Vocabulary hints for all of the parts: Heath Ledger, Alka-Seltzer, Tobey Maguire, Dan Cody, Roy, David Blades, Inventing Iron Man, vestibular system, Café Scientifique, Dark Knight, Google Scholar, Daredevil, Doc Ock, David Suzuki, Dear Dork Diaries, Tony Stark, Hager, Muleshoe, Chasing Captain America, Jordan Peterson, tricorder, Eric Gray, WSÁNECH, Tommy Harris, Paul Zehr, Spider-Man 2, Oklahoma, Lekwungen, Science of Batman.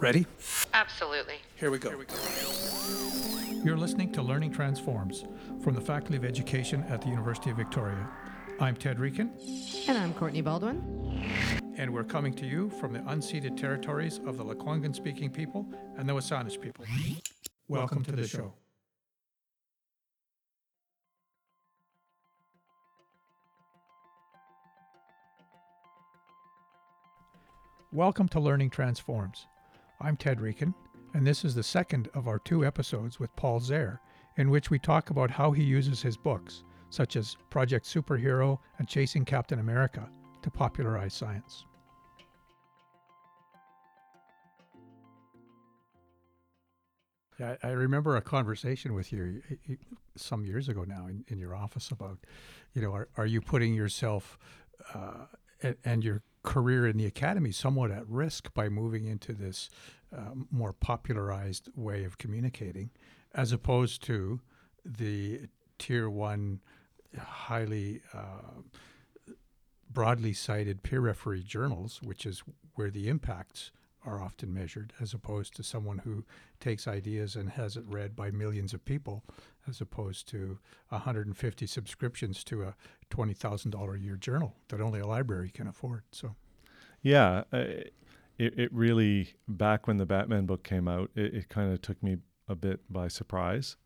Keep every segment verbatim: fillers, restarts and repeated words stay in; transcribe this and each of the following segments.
Ready? Absolutely. Here we go. Here we go. You're listening to Learning Transforms from the Faculty of Education at the University of Victoria. I'm Ted Rieken. And I'm Courtney Baldwin. And we're coming to you from the unceded territories of the Lekwungen-speaking people and the WSÁNECH people. Welcome, Welcome to, to the, the show. show. Welcome to Learning Transforms. I'm Ted Rieken, and this is the second of our two episodes with Paul Zehr, in which we talk about how he uses his books, such as Project Superhero and Chasing Captain America, to popularize science. Yeah, I remember a conversation with you some years ago now in, in your office about, you know, are, are you putting yourself uh, and, and your career in the academy somewhat at risk by moving into this uh, more popularized way of communicating, as opposed to the tier one, highly uh, broadly cited peer referee journals, which is where the impacts are often measured, as opposed to someone who takes ideas and has it read by millions of people, as opposed to one hundred fifty subscriptions to a twenty thousand dollars a year journal that only a library can afford. So, yeah, uh, it, it really, back when the Batman book came out, it, it kind of took me a bit by surprise,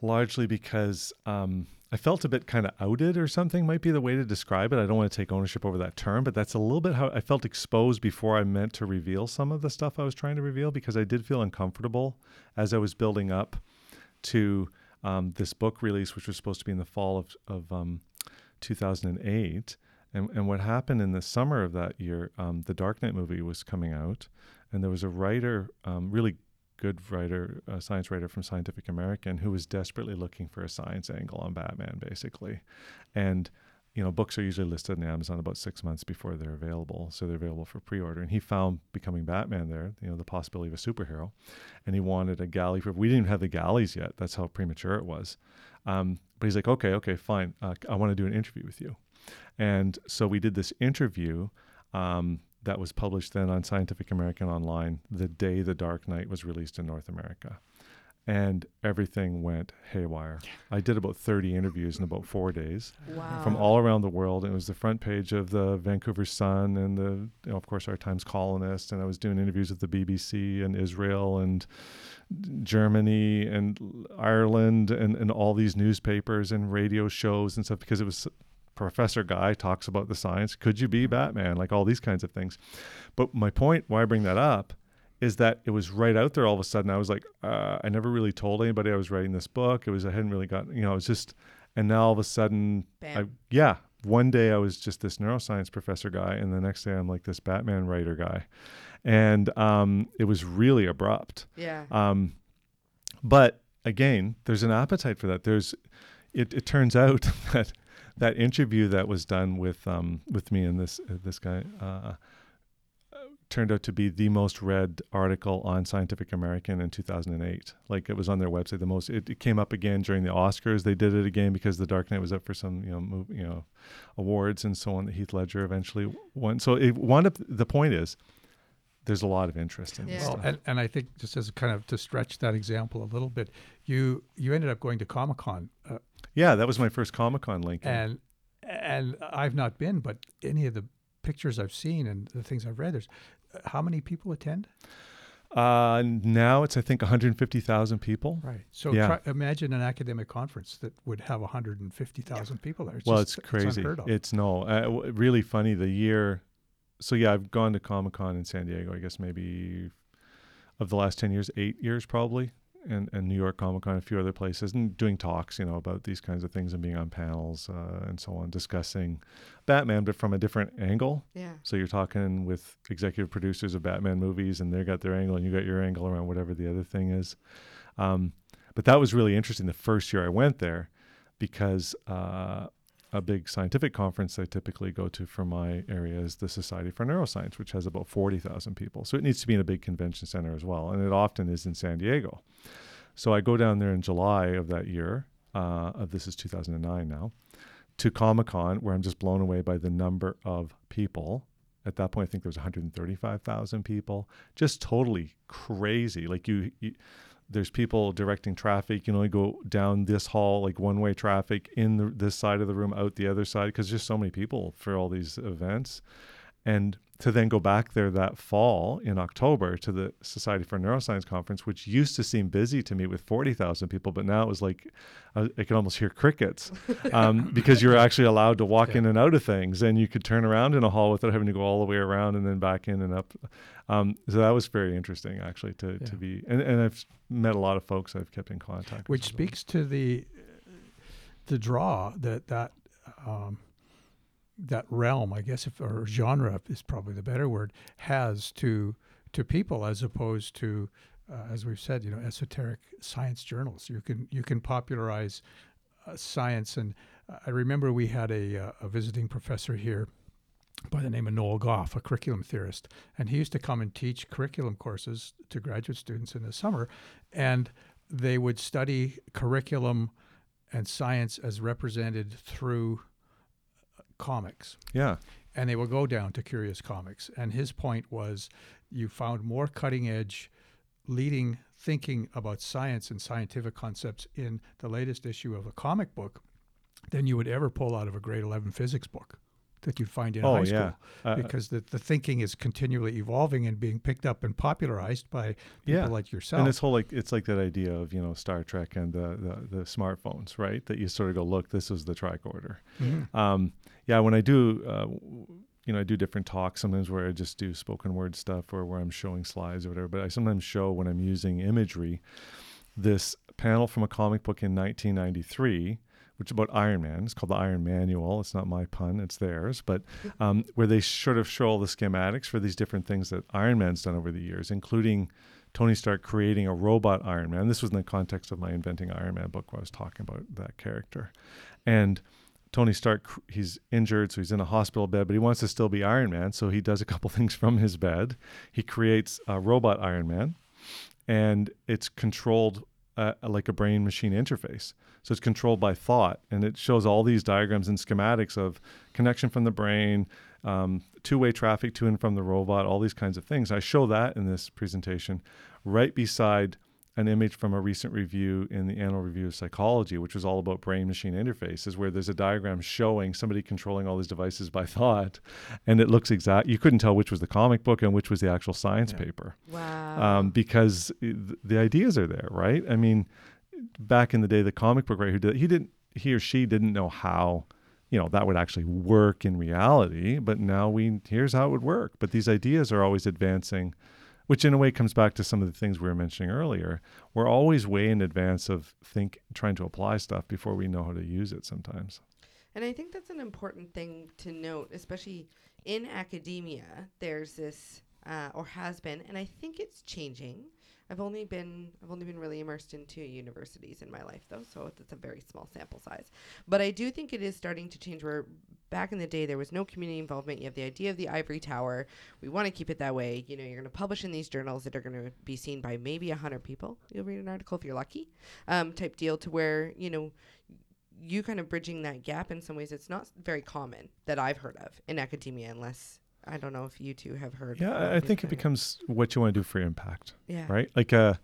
largely because um, I felt a bit kind of outed or something might be the way to describe it. I don't want to take ownership over that term, but that's a little bit how I felt exposed before I meant to reveal some of the stuff I was trying to reveal, because I did feel uncomfortable as I was building up to um, this book release, which was supposed to be in the fall of, of um, two thousand eight. And, and what happened in the summer of that year, um, the Dark Knight movie was coming out, and there was a writer, um, really good writer, a science writer from Scientific American, who was desperately looking for a science angle on Batman, basically. And, you know, books are usually listed on Amazon about six months before they're available, so they're available for pre-order. And he found Becoming Batman there, you know, the possibility of a superhero, and he wanted a galley for. We didn't even have the galleys yet. That's how premature it was. Um, but he's like, okay, okay, fine. Uh, I want to do an interview with you. And so we did this interview. Um, that was published then on Scientific American Online the day The Dark Knight was released in North America. And everything went haywire. I did about thirty interviews in about four days wow. from all around the world. And it was the front page of the Vancouver Sun and, the, you know, of course, our Times columnist. And I was doing interviews with the B B C and Israel and Germany and Ireland and, and all these newspapers and radio shows and stuff, because it was Professor Guy talks about the science. Could you be Batman? Like all these kinds of things. But my point, why I bring that up, is that it was right out there all of a sudden. I was like, uh, I never really told anybody I was writing this book. It was, I hadn't really gotten, you know, it was just, and now all of a sudden, I, yeah, one day I was just this neuroscience professor guy, and the next day I'm like this Batman writer guy. And um, it was really abrupt. Yeah. Um, but again, there's an appetite for that. There's, it, it turns out that that interview that was done with um, with me and this uh, this guy uh, turned out to be the most read article on Scientific American in two thousand eight. Like it was on their website. The most it, it came up again during the Oscars. They did it again because The Dark Knight was up for some you know move, you know awards and so on. The Heath Ledger eventually won. So it wound up. The point is, there's a lot of interest in yeah. this well, and, and I think just as kind of to stretch that example a little bit, you you ended up going to Comic-Con. Uh, yeah, that was my first Comic-Con, Lincoln. And and I've not been, but any of the pictures I've seen and the things I've read, there's uh, how many people attend? Uh, now it's, I think, one hundred fifty thousand people. Right. So yeah. try, imagine an academic conference that would have one hundred fifty thousand people there. It's well, just, it's crazy. It's unheard of. It's no, uh, w- really funny, the year... So yeah, I've gone to Comic-Con in San Diego, I guess maybe of the last ten years, eight years probably, and, and New York Comic-Con, a few other places, and doing talks, you know, about these kinds of things and being on panels uh, and so on, discussing Batman, but from a different angle. Yeah. So you're talking with executive producers of Batman movies, and they got their angle, and you got your angle around whatever the other thing is. Um, but that was really interesting the first year I went there, because... Uh, a big scientific conference I typically go to for my area is the Society for Neuroscience, which has about forty thousand people. So it needs to be in a big convention center as well, and it often is in San Diego. So I go down there in July of that year, uh, of this is two thousand nine now, to Comic-Con, where I'm just blown away by the number of people At that point, I think there was one hundred thirty-five thousand people. Just totally crazy. Like you, you, there's people directing traffic. You can only go down this hall, like one-way traffic in the, this side of the room, out the other side, because there's so many people for all these events. And to then go back there that fall in October to the Society for Neuroscience conference, which used to seem busy to me with forty thousand people, but now it was like, I, I could almost hear crickets um, because you're actually allowed to walk yeah. in and out of things, and you could turn around in a hall without having to go all the way around and then back in and up. Um, so that was very interesting actually to, yeah. to be, and, and I've met a lot of folks I've kept in contact with. Which speaks to the, the draw that, that, um, that realm, I guess, if, or genre is probably the better word, has to to people, as opposed to, uh, as we've said, you know, esoteric science journals. You can you can popularize uh, science, and uh, I remember we had a uh, a visiting professor here by the name of Noel Goff, a curriculum theorist, and he used to come and teach curriculum courses to graduate students in the summer, and they would study curriculum and science as represented through comics. Yeah. And they will go down to Curious Comics. And his point was, you found more cutting edge leading thinking about science and scientific concepts in the latest issue of a comic book than you would ever pull out of a grade eleven physics book that you'd find in oh, high school. Yeah. Uh, because the, the thinking is continually evolving and being picked up and popularized by people yeah. like yourself. And this whole, like, it's like that idea of, you know, Star Trek and the, the, the smartphones, right? That you sort of go, look, this is the tricorder. Mm-hmm. Um, yeah, when I do, uh, you know, I do different talks sometimes where I just do spoken word stuff or where I'm showing slides or whatever, but I sometimes show, when I'm using imagery, this panel from a comic book in nineteen ninety-three, which is about Iron Man. It's called the Iron Manual. It's not my pun, it's theirs. But um, where they sort of show all the schematics for these different things that Iron Man's done over the years, including Tony Stark creating a robot Iron Man. This was in the context of my Inventing Iron Man book where I was talking about that character. And Tony Stark, he's injured, so he's in a hospital bed, but he wants to still be Iron Man, so he does a couple things from his bed. He creates a robot Iron Man, and it's controlled Uh, like a brain machine interface. So it's controlled by thought, and it shows all these diagrams and schematics of connection from the brain, um, two-way traffic to and from the robot, all these kinds of things. I show that in this presentation right beside an image from a recent review in the Annual Review of Psychology, which was all about brain-machine interfaces, where there's a diagram showing somebody controlling all these devices by thought, and it looks exact. You couldn't tell which was the comic book and which was the actual science yeah. paper. Wow. Um, because th- the ideas are there, right? I mean, back in the day, the comic book writer who did he didn't he or she didn't know how, you know, that would actually work in reality, but now we here's how it would work. But these ideas are always advancing, which in a way comes back to some of the things we were mentioning earlier. We're always way in advance of think trying to apply stuff before we know how to use it sometimes. And I think that's an important thing to note, especially in academia. There's this, uh, or has been, and I think it's changing. I've only been I've only been really immersed in two universities in my life, though, so it's, it's a very small sample size. But I do think it is starting to change, where back in the day there was no community involvement. You have the idea of the ivory tower. We want to keep it that way. You know, you're going to publish in these journals that are going to be seen by maybe one hundred people. You'll read an article if you're lucky, um, type deal, to where, you know, you kind of bridging that gap. In some ways, it's not very common that I've heard of in academia, unless... I don't know if you two have heard. Yeah, I think it becomes what you want to do for impact. Yeah. Right? Like, uh,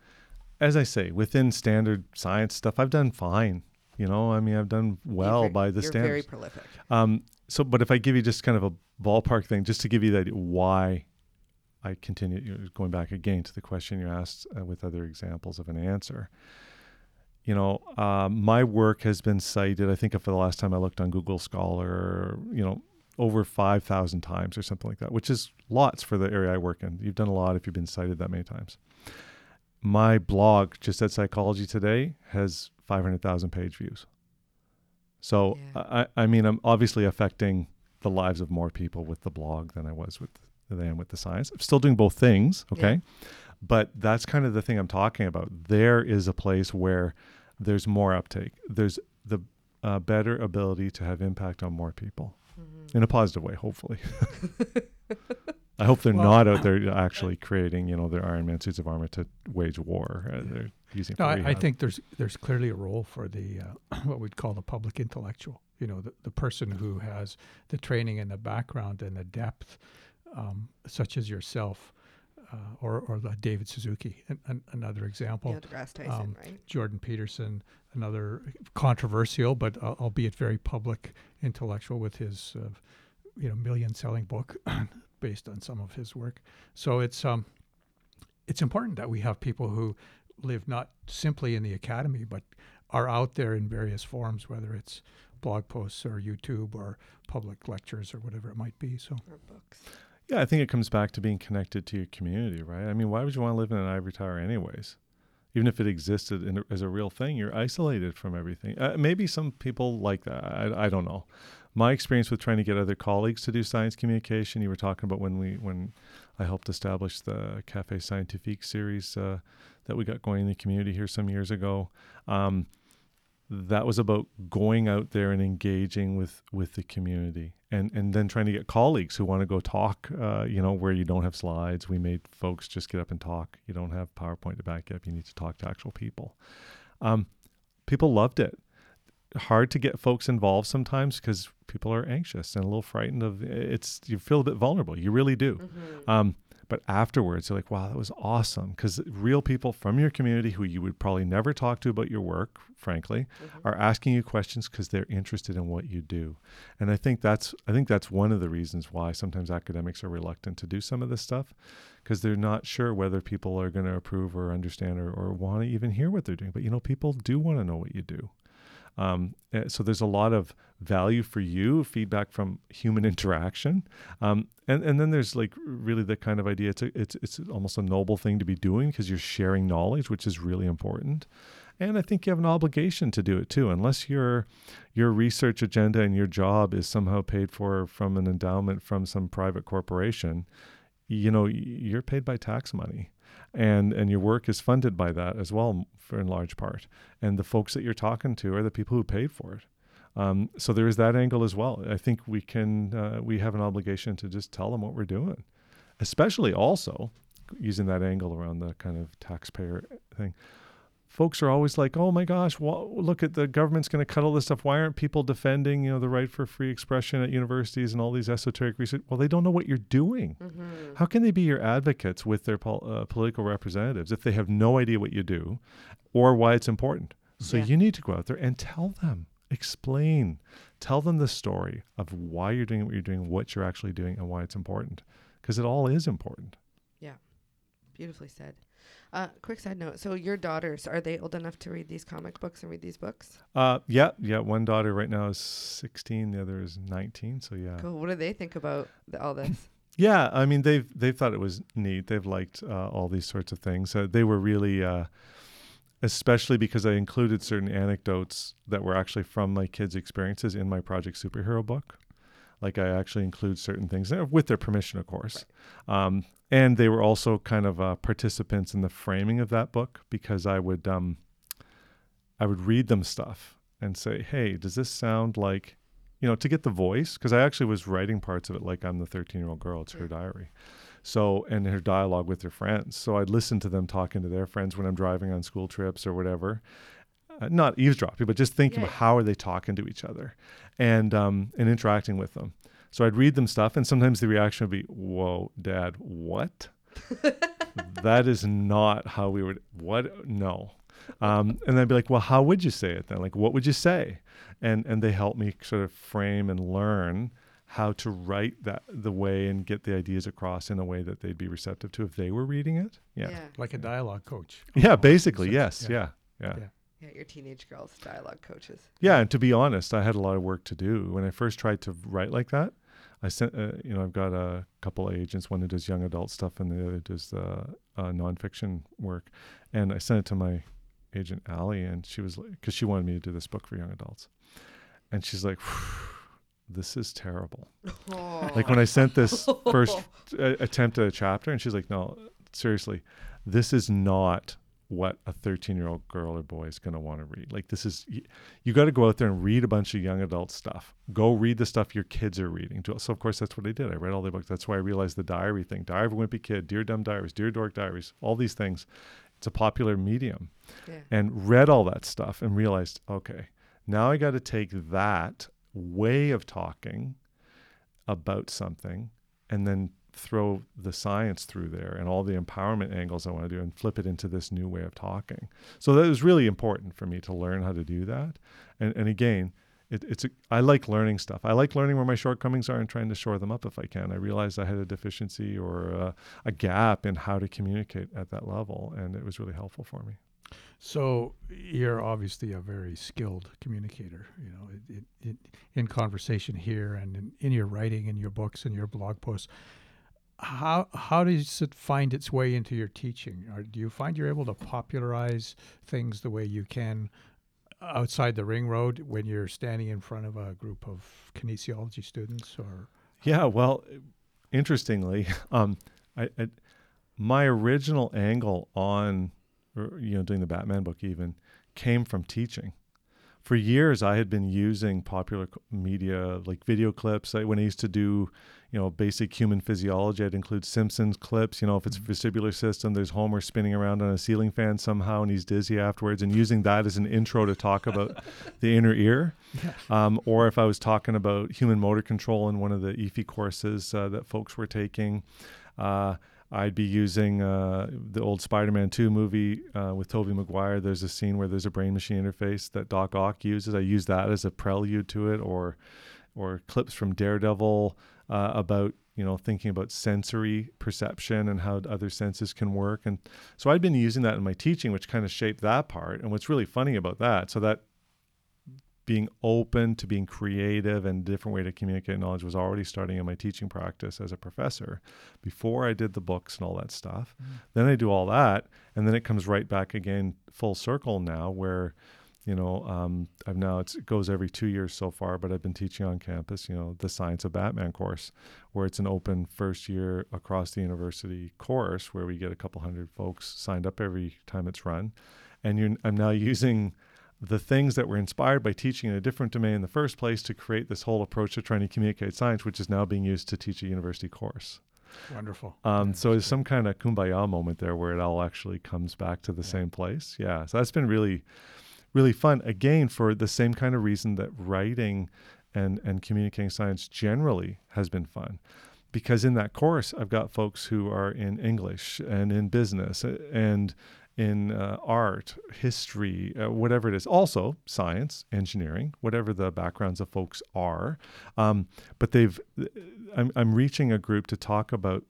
as I say, within standard science stuff, I've done fine. You know, I mean, I've done well by the standards. You're very prolific. Um, so, but if I give you just kind of a ballpark thing, just to give you that why I continue, going back again to the question you asked uh, with other examples of an answer. You know, uh, my work has been cited, I think for the last time I looked on Google Scholar, you know, over five thousand times or something like that, which is lots for the area I work in. You've done a lot if you've been cited that many times. My blog, just at Psychology Today, has five hundred thousand page views. So, yeah. I, I mean, I'm obviously affecting the lives of more people with the blog than I was with than I am with the science. I'm still doing both things, okay? Yeah. But that's kind of the thing I'm talking about. There is a place where there's more uptake. There's the uh, better ability to have impact on more people. In a positive way, hopefully. I hope they're well, not out there actually creating, you know, their Iron Man suits of armor to wage war. Uh, they're using. No, I, I think there's there's clearly a role for the uh, what we'd call the public intellectual. You know, the, the person who has the training and the background and the depth um, such as yourself, uh, or or David Suzuki, an, an, another example. Neil deGrasse Tyson, um, right? Jordan Peterson, another controversial but uh, albeit very public intellectual with his uh, you know million-selling book based on some of his work. So it's um, it's important that we have people who live not simply in the academy but are out there in various forms, whether it's blog posts or YouTube or public lectures or whatever it might be. So, or books. Yeah, I think it comes back to being connected to your community, right? I mean, why would you want to live in an ivory tower anyways? Even if it existed in a, as a real thing, you're isolated from everything. Uh, maybe some people like that. I, I don't know. My experience with trying to get other colleagues to do science communication, you were talking about when we when I helped establish the Café Scientifique series uh, that we got going in the community here some years ago. Um, that was about going out there and engaging with, with the community and, and then trying to get colleagues who want to go talk, uh, you know, where you don't have slides. We made folks just get up and talk. You don't have PowerPoint to back up. You need to talk to actual people. Um, people loved it. Hard to get folks involved sometimes because people are anxious and a little frightened of it's, you feel a bit vulnerable. You really do. Mm-hmm. Um, But afterwards, you're like, wow, that was awesome. Because real people from your community who you would probably never talk to about your work, frankly, mm-hmm. are asking you questions because they're interested in what you do. And I think that's I think that's one of the reasons why sometimes academics are reluctant to do some of this stuff, because they're not sure whether people are going to approve or understand or, or want to even hear what they're doing. But, you know, people do want to know what you do. Um, so there's a lot of value for you, feedback from human interaction. Um, and, and then there's like really the kind of idea, it's a, it's it's almost a noble thing to be doing because you're sharing knowledge, which is really important. And I think you have an obligation to do it too, unless your your research agenda and your job is somehow paid for from an endowment from some private corporation. You know, you're paid by tax money. And and your work is funded by that as well, for in large part. And the folks that you're talking to are the people who paid for it. Um, so there is that angle as well. I think we can uh, we have an obligation to just tell them what we're doing, especially also using that angle around the kind of taxpayer thing. Folks are always like, oh my gosh, well, look at the government's going to cut all this stuff. Why aren't people defending, you know, the right for free expression at universities and all these esoteric research? Well, they don't know what you're doing. Mm-hmm. How can they be your advocates with their pol- uh, political representatives if they have no idea what you do or why it's important? So yeah. You need to go out there and tell them, explain, tell them the story of why you're doing what you're doing, what you're actually doing, and why it's important, because it all is important. Yeah, beautifully said. Uh, quick side note. So your daughters, are they old enough to read these comic books and read these books? Uh, yeah. Yeah. One daughter right now is sixteen. The other is nineteen. So yeah. Cool. What do they think about the, all this? Yeah. I mean, they've, they've thought it was neat. They've liked uh, all these sorts of things. Uh, they were really, uh, especially because I included certain anecdotes that were actually from my kids' experiences in my Project Superhero book. Like I actually include certain things there, with their permission, of course. Right. Um, and they were also kind of uh, participants in the framing of that book, because I would um, I would read them stuff and say, hey, does this sound like, you know, to get the voice? Because I actually was writing parts of it like I'm the thirteen-year-old girl. It's her diary. So, and her dialogue with her friends. So I'd listen to them talking to their friends when I'm driving on school trips or whatever. Uh, not eavesdropping, but just thinking yeah. about how are they talking to each other and um, and interacting with them. So I'd read them stuff, and sometimes the reaction would be, whoa, Dad, what? That is not how we would, what? No. Um, and I'd be like, well, how would you say it then? Like, what would you say? And and they helped me sort of frame and learn how to write that the way and get the ideas across in a way that they'd be receptive to if they were reading it. Yeah. yeah. Like a dialogue coach. Yeah, basically, yes. Yeah, yeah. yeah. yeah. Yeah, your teenage girls, dialogue coaches. Yeah, and to be honest, I had a lot of work to do. When I first tried to write like that, I sent, uh, you know, I've got a couple of agents, one who does young adult stuff and the other does uh, uh, nonfiction work. And I sent it to my agent, Allie, and she was like, because she wanted me to do this book for young adults. And she's like, this is terrible. Oh. Like when I sent this first uh, attempt at a chapter, and she's like, no, seriously, this is not what a thirteen-year-old girl or boy is going to want to read. Like this is, you, you got to go out there and read a bunch of young adult stuff. Go read the stuff your kids are reading. So of course that's what I did. I read all the books. That's why I realized the diary thing. Diary of a Wimpy Kid, Dear Dumb Diaries, Dear Dork Diaries, all these things. It's a popular medium. Yeah. And read all that stuff and realized, okay, now I got to take that way of talking about something and then throw the science through there and all the empowerment angles I want to do and flip it into this new way of talking. So that was really important for me to learn how to do that. And and again, it, it's a, I like learning stuff. I like learning where my shortcomings are and trying to shore them up if I can. I realized I had a deficiency or a, a gap in how to communicate at that level, and it was really helpful for me. So you're obviously a very skilled communicator, you know, it, it, it, in conversation here and in, in your writing, in your books, in your blog posts. How how does it find its way into your teaching? Or do you find you're able to popularize things the way you can outside the ring road when you're standing in front of a group of kinesiology students? Or yeah, well, interestingly, um, I, I my original angle on you know doing the Batman book even came from teaching. For years, I had been using popular media like video clips. I, when I used to do, you know, basic human physiology, I'd include Simpsons clips. You know, if it's mm-hmm. vestibular system, there's Homer spinning around on a ceiling fan somehow, and he's dizzy afterwards, and using that as an intro to talk about the inner ear. Yeah. Um, or if I was talking about human motor control in one of the E F I courses uh, that folks were taking, uh, I'd be using uh, the old Spider-Man two movie uh, with Tobey Maguire. There's a scene where there's a brain-machine interface that Doc Ock uses. I use that as a prelude to it, or or clips from Daredevil uh, about, you know, thinking about sensory perception and how other senses can work. And so I'd been using that in my teaching, which kind of shaped that part. And what's really funny about that, so that being open to being creative and different way to communicate knowledge was already starting in my teaching practice as a professor before I did the books and all that stuff. Mm. Then I do all that, and then it comes right back again full circle now where, you know, um, I've now it's, it goes every two years so far, but I've been teaching on campus, you know, the Science of Batman course, where it's an open first year across the university course where we get a couple hundred folks signed up every time it's run. And you're, I'm now using the things that were inspired by teaching in a different domain in the first place to create this whole approach to trying to communicate science, which is now being used to teach a university course. Wonderful. Um, yeah, so there's some kind of kumbaya moment there where it all actually comes back to the yeah. same place. Yeah. So that's been really, really fun. Again, for the same kind of reason that writing and, and communicating science generally has been fun. Because in that course, I've got folks who are in English and in business and in uh, art, history, uh, whatever it is. Also, science, engineering, whatever the backgrounds of folks are. Um, but they've, I'm, I'm reaching a group to talk about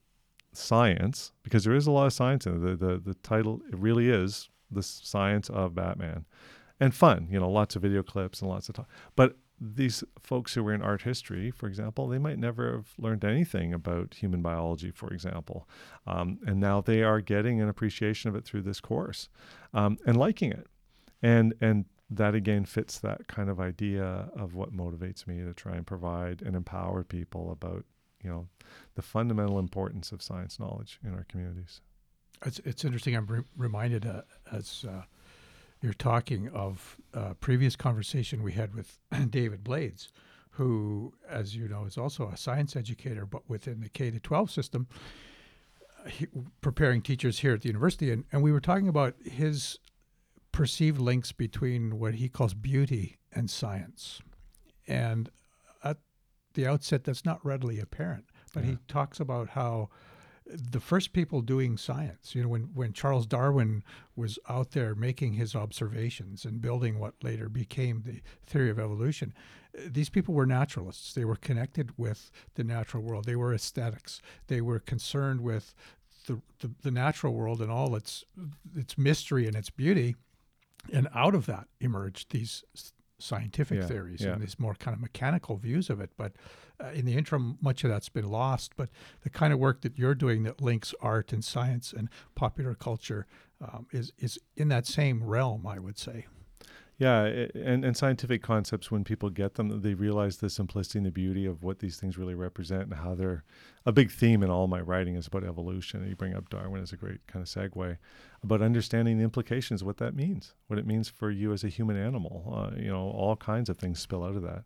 science because there is a lot of science in it. The, the, the title, it really is The Science of Batman. And fun, you know, lots of video clips and lots of talk. But these folks who were in art history, for example, they might never have learned anything about human biology, for example. Um, and now they are getting an appreciation of it through this course um, and liking it. And and that, again, fits that kind of idea of what motivates me to try and provide and empower people about, you know, the fundamental importance of science knowledge in our communities. It's, it's interesting. I'm re- reminded uh, as... Uh You're talking of a previous conversation we had with David Blades, who, as you know, is also a science educator, but within the K through twelve system, uh, he, preparing teachers here at the university. And, and we were talking about his perceived links between what he calls beauty and science. And at the outset, that's not readily apparent. But yeah. he talks about how the first people doing science, you know, when, when Charles Darwin was out there making his observations and building what later became the theory of evolution, these people were naturalists. They were connected with the natural world. They were aesthetics. They were concerned with the the, the natural world and all its its mystery and its beauty. And out of that emerged these scientific yeah, theories yeah. and these more kind of mechanical views of it. But uh, in the interim, much of that's been lost. But the kind of work that you're doing that links art and science and popular culture um, is is in that same realm, I would say. Yeah, it, and, and scientific concepts, when people get them, they realize the simplicity and the beauty of what these things really represent and how they're a big theme in all my writing is about evolution. You bring up Darwin as a great kind of segue about understanding the implications, what that means, what it means for you as a human animal. Uh, you know, all kinds of things spill out of that.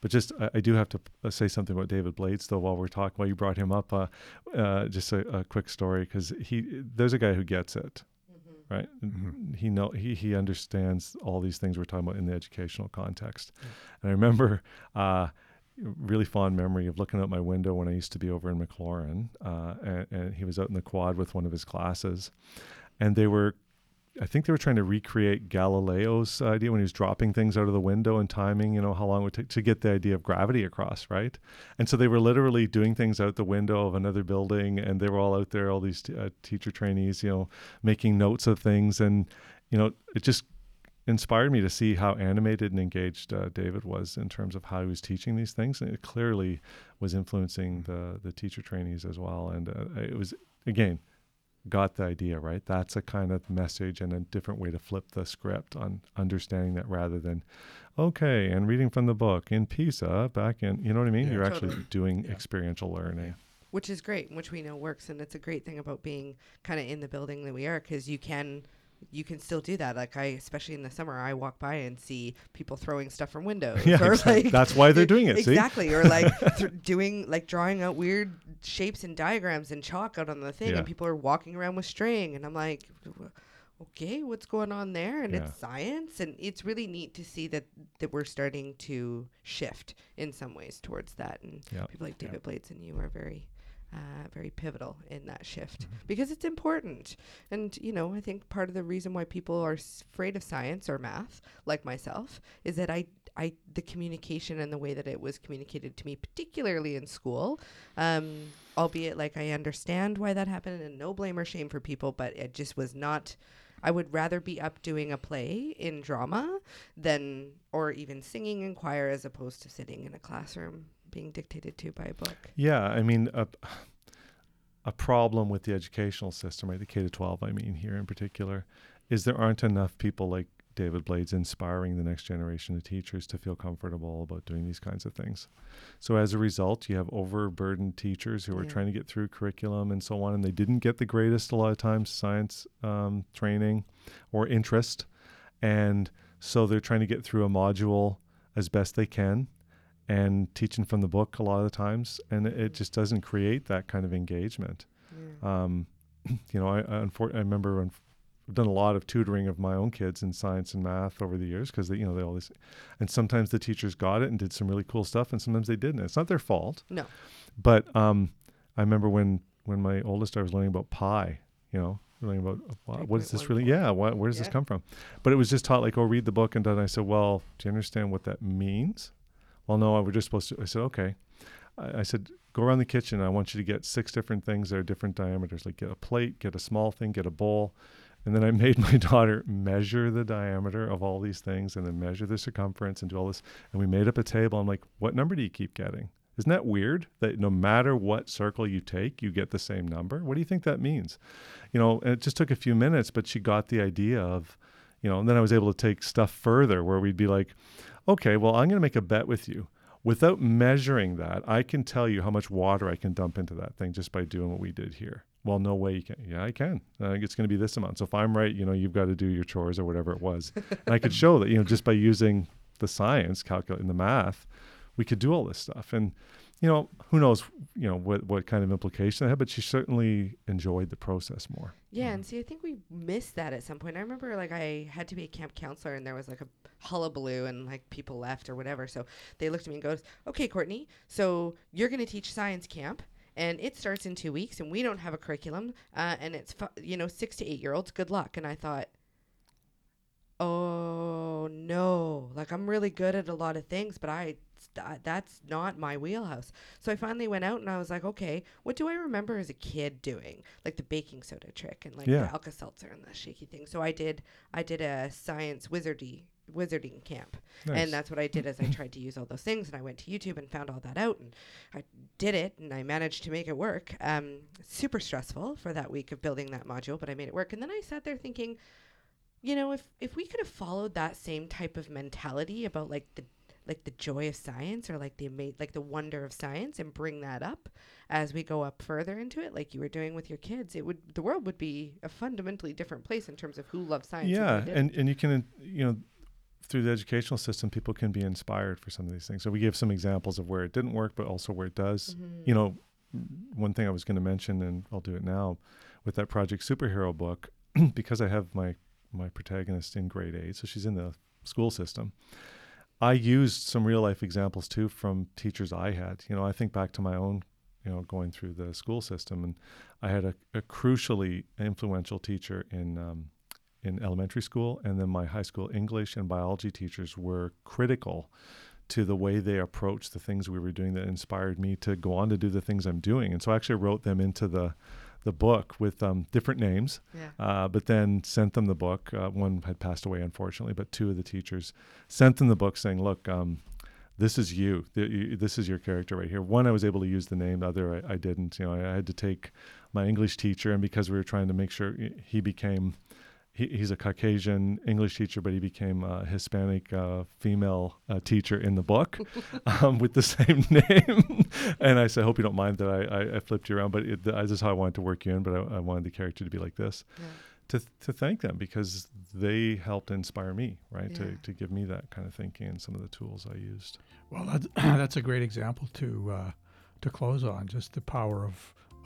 But just, I, I do have to p- say something about David Blades, though, while we're talking, while you brought him up, uh, uh, just a, a quick story, because he, there's a guy who gets it. Right, mm-hmm. he know he he understands all these things we're talking about in the educational context, mm-hmm. and I remember uh, really fond memory of looking out my window when I used to be over in McLaurin, uh, and, and he was out in the quad with one of his classes, and they were, I think they were trying to recreate Galileo's idea when he was dropping things out of the window and timing, you know, how long it would take to get the idea of gravity across, right? And so they were literally doing things out the window of another building, and they were all out there, all these t- uh, teacher trainees, you know, making notes of things. And, you know, it just inspired me to see how animated and engaged uh, David was in terms of how he was teaching these things. And it clearly was influencing the, the teacher trainees as well. And uh, it was, again, got the idea, right? That's a kind of message and a different way to flip the script on understanding that, rather than, okay, and reading from the book in Pisa back in, you know what I mean? Yeah, You're totally. actually doing yeah. experiential learning. Which is great, which we know works. And it's a great thing about being kind of in the building that we are, because you can you can still do that. Like I, especially in the summer, I walk by and see people throwing stuff from windows. Yeah, or exactly. like, that's why they're doing it. Exactly. See? Or like th- doing, like drawing out weird shapes and diagrams and chalk out on the thing. Yeah. And people are walking around with string. And I'm like, okay, what's going on there? And yeah. it's science. And it's really neat to see that, that we're starting to shift in some ways towards that. And yep. people like David yep. Blades and you are very... Uh, very pivotal in that shift, mm-hmm. because it's important. And, you know, I think part of the reason why people are s- afraid of science or math, like myself, is that I, I, the communication and the way that it was communicated to me, particularly in school, um, albeit like I understand why that happened and no blame or shame for people, but it just was not, I would rather be up doing a play in drama than, or even singing in choir, as opposed to sitting in a classroom being dictated to by a book. Yeah, I mean, a, a problem with the educational system, right, the K to twelve, I mean, here in particular, is there aren't enough people like David Blades inspiring the next generation of teachers to feel comfortable about doing these kinds of things. So as a result, you have overburdened teachers who are yeah. trying to get through curriculum and so on, and they didn't get the greatest a lot of times science um, training or interest. And so they're trying to get through a module as best they can, and teaching from the book a lot of the times, and it, it just doesn't create that kind of engagement. Yeah. Um, you know, I I, unfor- I remember unf- I've done a lot of tutoring of my own kids in science and math over the years, because they, you know, they always, and sometimes the teachers got it and did some really cool stuff, and sometimes they didn't. It's not their fault. No. But um, I remember when when my oldest, I was learning about pi. You know, learning about uh, what is this really? Point. Yeah, why, where does yeah. this come from? But it was just taught like, oh, read the book, and then I said, well, do you understand what that means? Well, no, I was just supposed to, I said, okay. I, I said, go around the kitchen. I want you to get six different things that are different diameters, like get a plate, get a small thing, get a bowl. And then I made my daughter measure the diameter of all these things and then measure the circumference and do all this. And we made up a table. I'm like, what number do you keep getting? Isn't that weird that no matter what circle you take, you get the same number? What do you think that means? You know, and it just took a few minutes, but she got the idea of, you know, and then I was able to take stuff further where we'd be like, okay, well, I'm going to make a bet with you. Without measuring that, I can tell you how much water I can dump into that thing just by doing what we did here. Well, no way you can. Yeah, I can. I think it's going to be this amount. So if I'm right, you know, you've got to do your chores or whatever it was. And I could show that, you know, just by using the science, calculating the math, we could do all this stuff. And, you know, who knows, you know, what, what kind of implication that had, but she certainly enjoyed the process more. Yeah, and see, I think we missed that at some point. I remember, like, I had to be a camp counselor, and there was, like, a hullabaloo, and, like, people left or whatever. So they looked at me and goes, okay, Courtney, so you're going to teach science camp, and it starts in two weeks, and we don't have a curriculum, uh, and it's, fu- you know, six to eight-year-olds. Good luck. And I thought, oh, no. Like, I'm really good at a lot of things, but I – Th- that's not my wheelhouse. So I finally went out and I was like, okay, what do I remember as a kid doing? Like the baking soda trick and like yeah. the Alka-Seltzer and the shaky thing. So I did I did a science wizardy wizarding camp. Nice. And that's what I did as I tried to use all those things. And I went to YouTube and found all that out. And I did it and I managed to make it work. Um, super stressful for that week of building that module, but I made it work. And then I sat there thinking, you know, if, if we could have followed that same type of mentality about like the like the joy of science or like the ama- like the wonder of science and bring that up as we go up further into it, like you were doing with your kids, it would, the world would be a fundamentally different place in terms of who loves science. Yeah. And, and you can, you know, through the educational system, people can be inspired for some of these things. So we gave some examples of where it didn't work, but also where it does, mm-hmm. you know, one thing I was going to mention, and I'll do it now with that Project Superhero book, because I have my, my protagonist in grade eight. So she's in the school system. I used some real life examples too from teachers I had. You know, I think back to my own, you know, going through the school system, and I had a, a crucially influential teacher in um, in elementary school, and then my high school English and biology teachers were critical to the way they approached the things we were doing that inspired me to go on to do the things I'm doing. And so I actually wrote them into the the book with um, different names, yeah. uh, but then sent them the book. Uh, one had passed away, unfortunately, but two of the teachers sent them the book saying, look, um, this is you. This is your character right here. One, I was able to use the name. The other, I, I didn't. You know, I had to take my English teacher, and because we were trying to make sure he became, he, he's a Caucasian English teacher, but he became a Hispanic uh, female uh, teacher in the book um, with the same name. And I said, I hope you don't mind that I, I, I flipped you around, but it, this is how I wanted to work you in, but I, I wanted the character to be like this. Yeah. To to thank them because they helped inspire me, right? Yeah. To to give me that kind of thinking and some of the tools I used. Well, that's, that's a great example to uh, to close on, just the power of,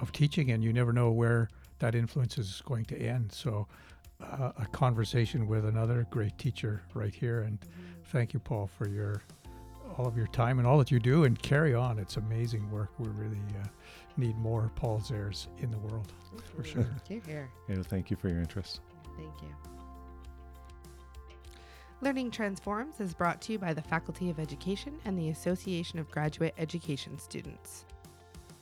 of teaching, and you never know where that influence is going to end. So uh, a conversation with another great teacher right here, and thank you, Paul, for your all of your time and all that you do, and carry on. It's amazing work. We really uh, need more Paul Zehrs in the world, for sure. Thank you. Yeah, thank you for your interest. Thank you. Learning Transforms is brought to you by the Faculty of Education and the Association of Graduate Education Students.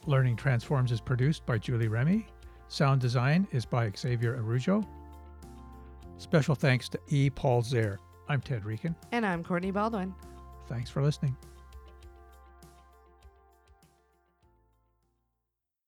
Learning Transforms is produced by Julie Remy. Sound design is by Xavier Arujo. Special thanks to E. Paul Zehr. I'm Ted Rieken. And I'm Courtney Baldwin. Thanks for listening.